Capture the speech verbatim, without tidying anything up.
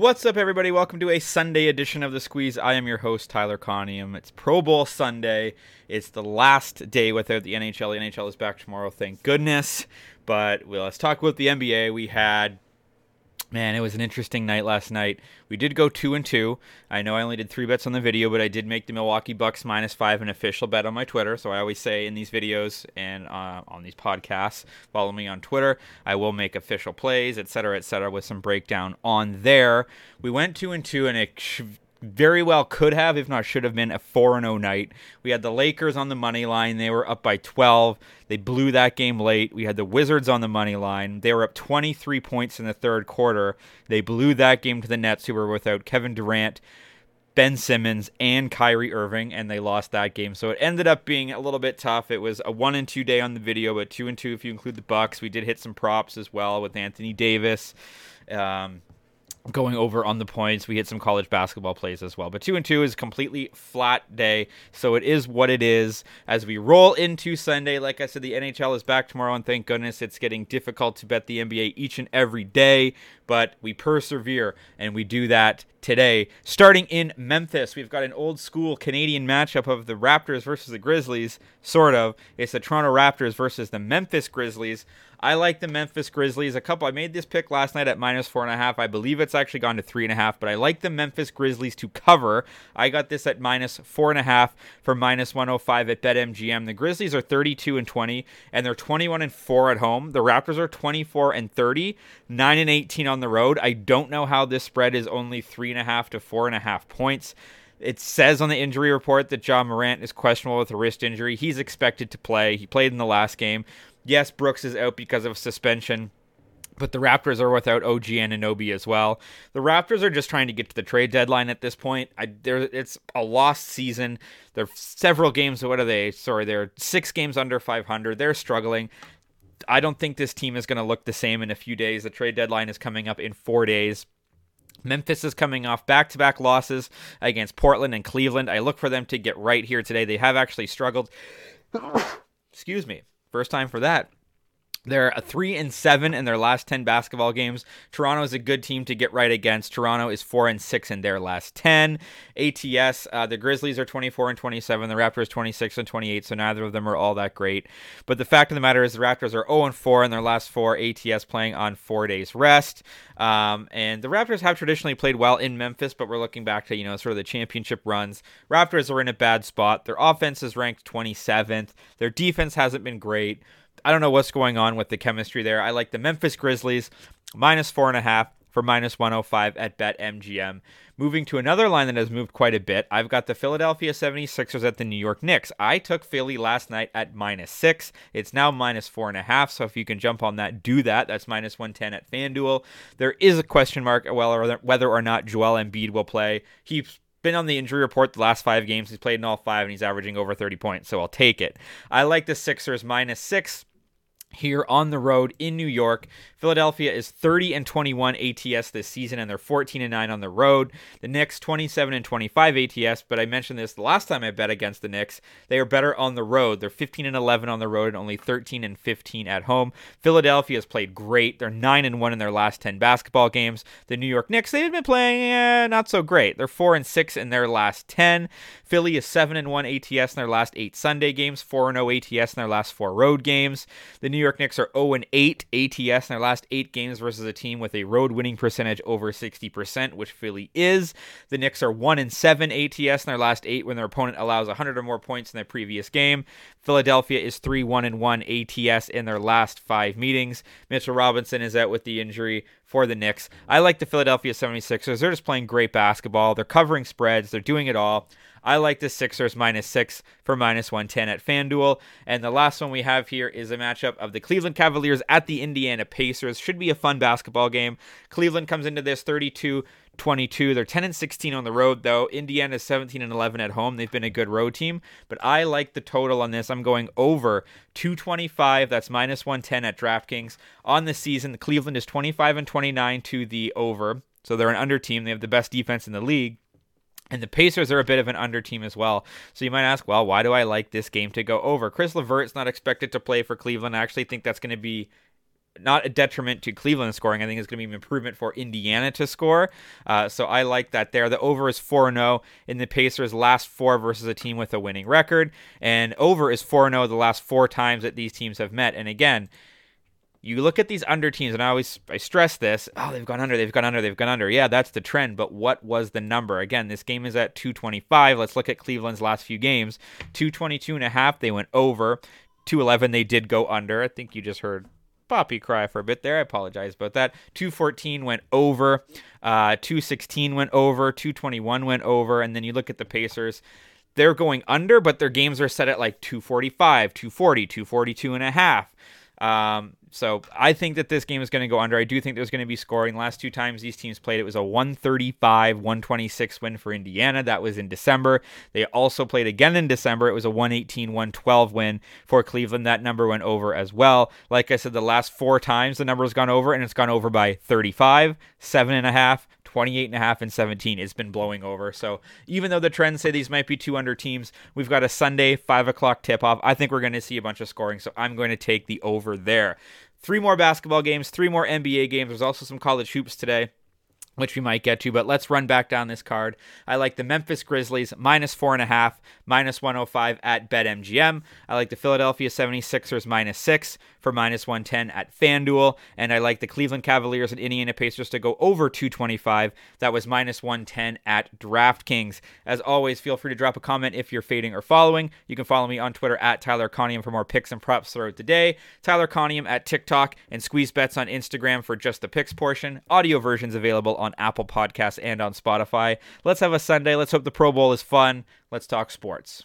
What's up, everybody? Welcome to a Sunday edition of The Squeeze. I am your host, Tyler Conium. It's Pro Bowl Sunday. It's the last day without the N H L. The N H L is back tomorrow, thank goodness. But well, let's talk about the N B A. We had, man, it was an interesting night last night. We did go two and two. I know I only did three bets on the video, but I did make the Milwaukee Bucks minus five an official bet on my Twitter. So I always say in these videos and uh, on these podcasts, follow me on Twitter. I will make official plays, et cetera, et cetera, with some breakdown on there. We went two and two, and it sh- very well could have, if not should have, been a four and oh night. We had the Lakers on the money line. They were up by twelve. They blew that game late. We had the Wizards on the money line. They were up twenty-three points in the third quarter. They blew that game to the Nets, who were without Kevin Durant, Ben Simmons, and Kyrie Irving, and they lost that game. So it ended up being a little bit tough. It was a one and two day on the video, but two and two if you include the Bucks. We did hit some props as well with Anthony Davis. Um... Going over on the points, we hit some college basketball plays as well. But two and two is a completely flat day, so it is what it is. As we roll into Sunday, like I said, the N H L is back tomorrow, and thank goodness it's getting difficult to bet the N B A each and every day. But we persevere, and we do that today. Starting in Memphis, we've got an old-school Canadian matchup of the Raptors versus the Grizzlies, sort of. It's the Toronto Raptors versus the Memphis Grizzlies. I like the Memphis Grizzlies. A couple. I made this pick last night at minus four and a half. I believe it's actually gone to three and a half, but I like the Memphis Grizzlies to cover. I got this at minus four and a half for minus one oh five at BetMGM. The Grizzlies are thirty-two and twenty, and they're twenty-one and four at home. The Raptors are twenty-four and thirty, nine and eighteen on the road. I don't know how this spread is only three and a half to four and a half points. It says on the injury report that Ja Morant is questionable with a wrist injury. He's expected to play. He played in the last game. Yes, Brooks is out because of suspension, but the Raptors are without O G Anunoby as well. The Raptors are just trying to get to the trade deadline at this point. I, there, it's a lost season. They're several games. What are they? Sorry, they're six games under five hundred. They're struggling. I don't think this team is going to look the same in a few days. The trade deadline is coming up in four days. Memphis is coming off back-to-back losses against Portland and Cleveland. I look for them to get right here today. They have actually struggled. Excuse me. First time for that. They're a three and seven in their last ten basketball games. Toronto is a good team to get right against. Toronto is four and six in their last ten. A T S, uh, the Grizzlies are twenty-four and twenty-seven. The Raptors twenty-six and twenty-eight. So neither of them are all that great. But the fact of the matter is, the Raptors are zero and four in their last four. A T S playing on four days rest. Um, and the Raptors have traditionally played well in Memphis, but we're looking back to, you know, sort of the championship runs. Raptors are in a bad spot. Their offense is ranked twenty-seventh. Their defense hasn't been great. I don't know what's going on with the chemistry there. I like the Memphis Grizzlies, minus four and a half for minus one oh five at BetMGM. Moving to another line that has moved quite a bit, I've got the Philadelphia seventy-sixers at the New York Knicks. I took Philly last night at minus six. It's now minus four and a half, so if you can jump on that, do that. That's minus one ten at FanDuel. There is a question mark whether or not Joel Embiid will play. He's been on the injury report the last five games. He's played in all five, and he's averaging over thirty points, so I'll take it. I like the Sixers minus six here on the road in New York. Philadelphia is thirty and twenty-one A T S this season, and they're fourteen and nine on the road. The Knicks twenty-seven and twenty-five A T S, but I mentioned this the last time I bet against the Knicks. They are better on the road. They're fifteen and eleven on the road and only thirteen and fifteen at home. Philadelphia has played great. They're nine and one in their last ten basketball games. The New York Knicks, they've been playing eh, not so great. They're four and six in their last ten. Philly is seven and one A T S in their last eight Sunday games, four and oh A T S in their last four road games. The New New York Knicks are oh and eight A T S in their last eight games versus a team with a road winning percentage over sixty percent, which Philly is. The Knicks are one and seven A T S in their last eight when their opponent allows one hundred or more points in their previous game. Philadelphia is three one one A T S in their last five meetings. Mitchell Robinson is out with the injury for the Knicks. I like the Philadelphia seventy-sixers. They're just playing great basketball. They're covering spreads. They're doing it all. I like the Sixers minus six for minus one ten at FanDuel. And the last one we have here is a matchup of the Cleveland Cavaliers at the Indiana Pacers. Should be a fun basketball game. Cleveland comes into this thirty-two twenty-two. They're ten and sixteen on the road, though. Indiana's seventeen and eleven at home. They've been a good road team, but I like the total on this. I'm going over two twenty-five. That's minus one ten at DraftKings. On the season, Cleveland is twenty-five and twenty-nine to the over. So they're an under team. They have the best defense in the league. And the Pacers are a bit of an under team as well. So you might ask, well, why do I like this game to go over? Chris Levert's not expected to play for Cleveland. I actually think that's going to be not a detriment to Cleveland scoring. I think it's going to be an improvement for Indiana to score. Uh, so I like that there. The over is four and oh in the Pacers' last four versus a team with a winning record. And over is four and oh the last four times that these teams have met. And again, you look at these under teams, and I always I stress this, oh, they've gone under, they've gone under, they've gone under. Yeah, that's the trend, but what was the number? Again, this game is at two twenty-five. Let's look at Cleveland's last few games. two twenty-two and a half, they went over. two eleven, they did go under. I think you just heard Poppy cry for a bit there. I apologize about that. two fourteen went over. Uh, two sixteen went over. two twenty-one went over. And then you look at the Pacers. They're going under, but their games are set at like two forty-five, two forty, two forty-two and a half. Um, so I think that this game is going to go under. I do think there's going to be scoring. Last two times these teams played, it was a one thirty-five, one twenty-six win for Indiana. That was in December. They also played again in December. It was a one eighteen, one twelve win for Cleveland. That number went over as well. Like I said, the last four times the number has gone over, and it's gone over by thirty-five, seven and a half, twenty-eight and a half, and seventeen. It's been blowing over. So even though the trends say these might be two under teams, we've got a Sunday five o'clock tip off. I think we're going to see a bunch of scoring. So I'm going to take the over there. Three more basketball games, three more N B A games. There's also some college hoops today, which we might get to, but let's run back down this card. I like the Memphis Grizzlies, minus four and a half, minus one oh five at BetMGM. I like the Philadelphia seventy-sixers, minus six for minus one ten at FanDuel. And I like the Cleveland Cavaliers and Indiana Pacers to go over two twenty-five. That was minus one ten at DraftKings. As always, feel free to drop a comment if you're fading or following. You can follow me on Twitter at Tyler Conium for more picks and props throughout the day. Tyler Conium at TikTok and SqueezeBets on Instagram for just the picks portion. Audio versions available on Apple Podcasts and on Spotify. Let's have a Sunday. Let's hope the Pro Bowl is fun. Let's talk sports.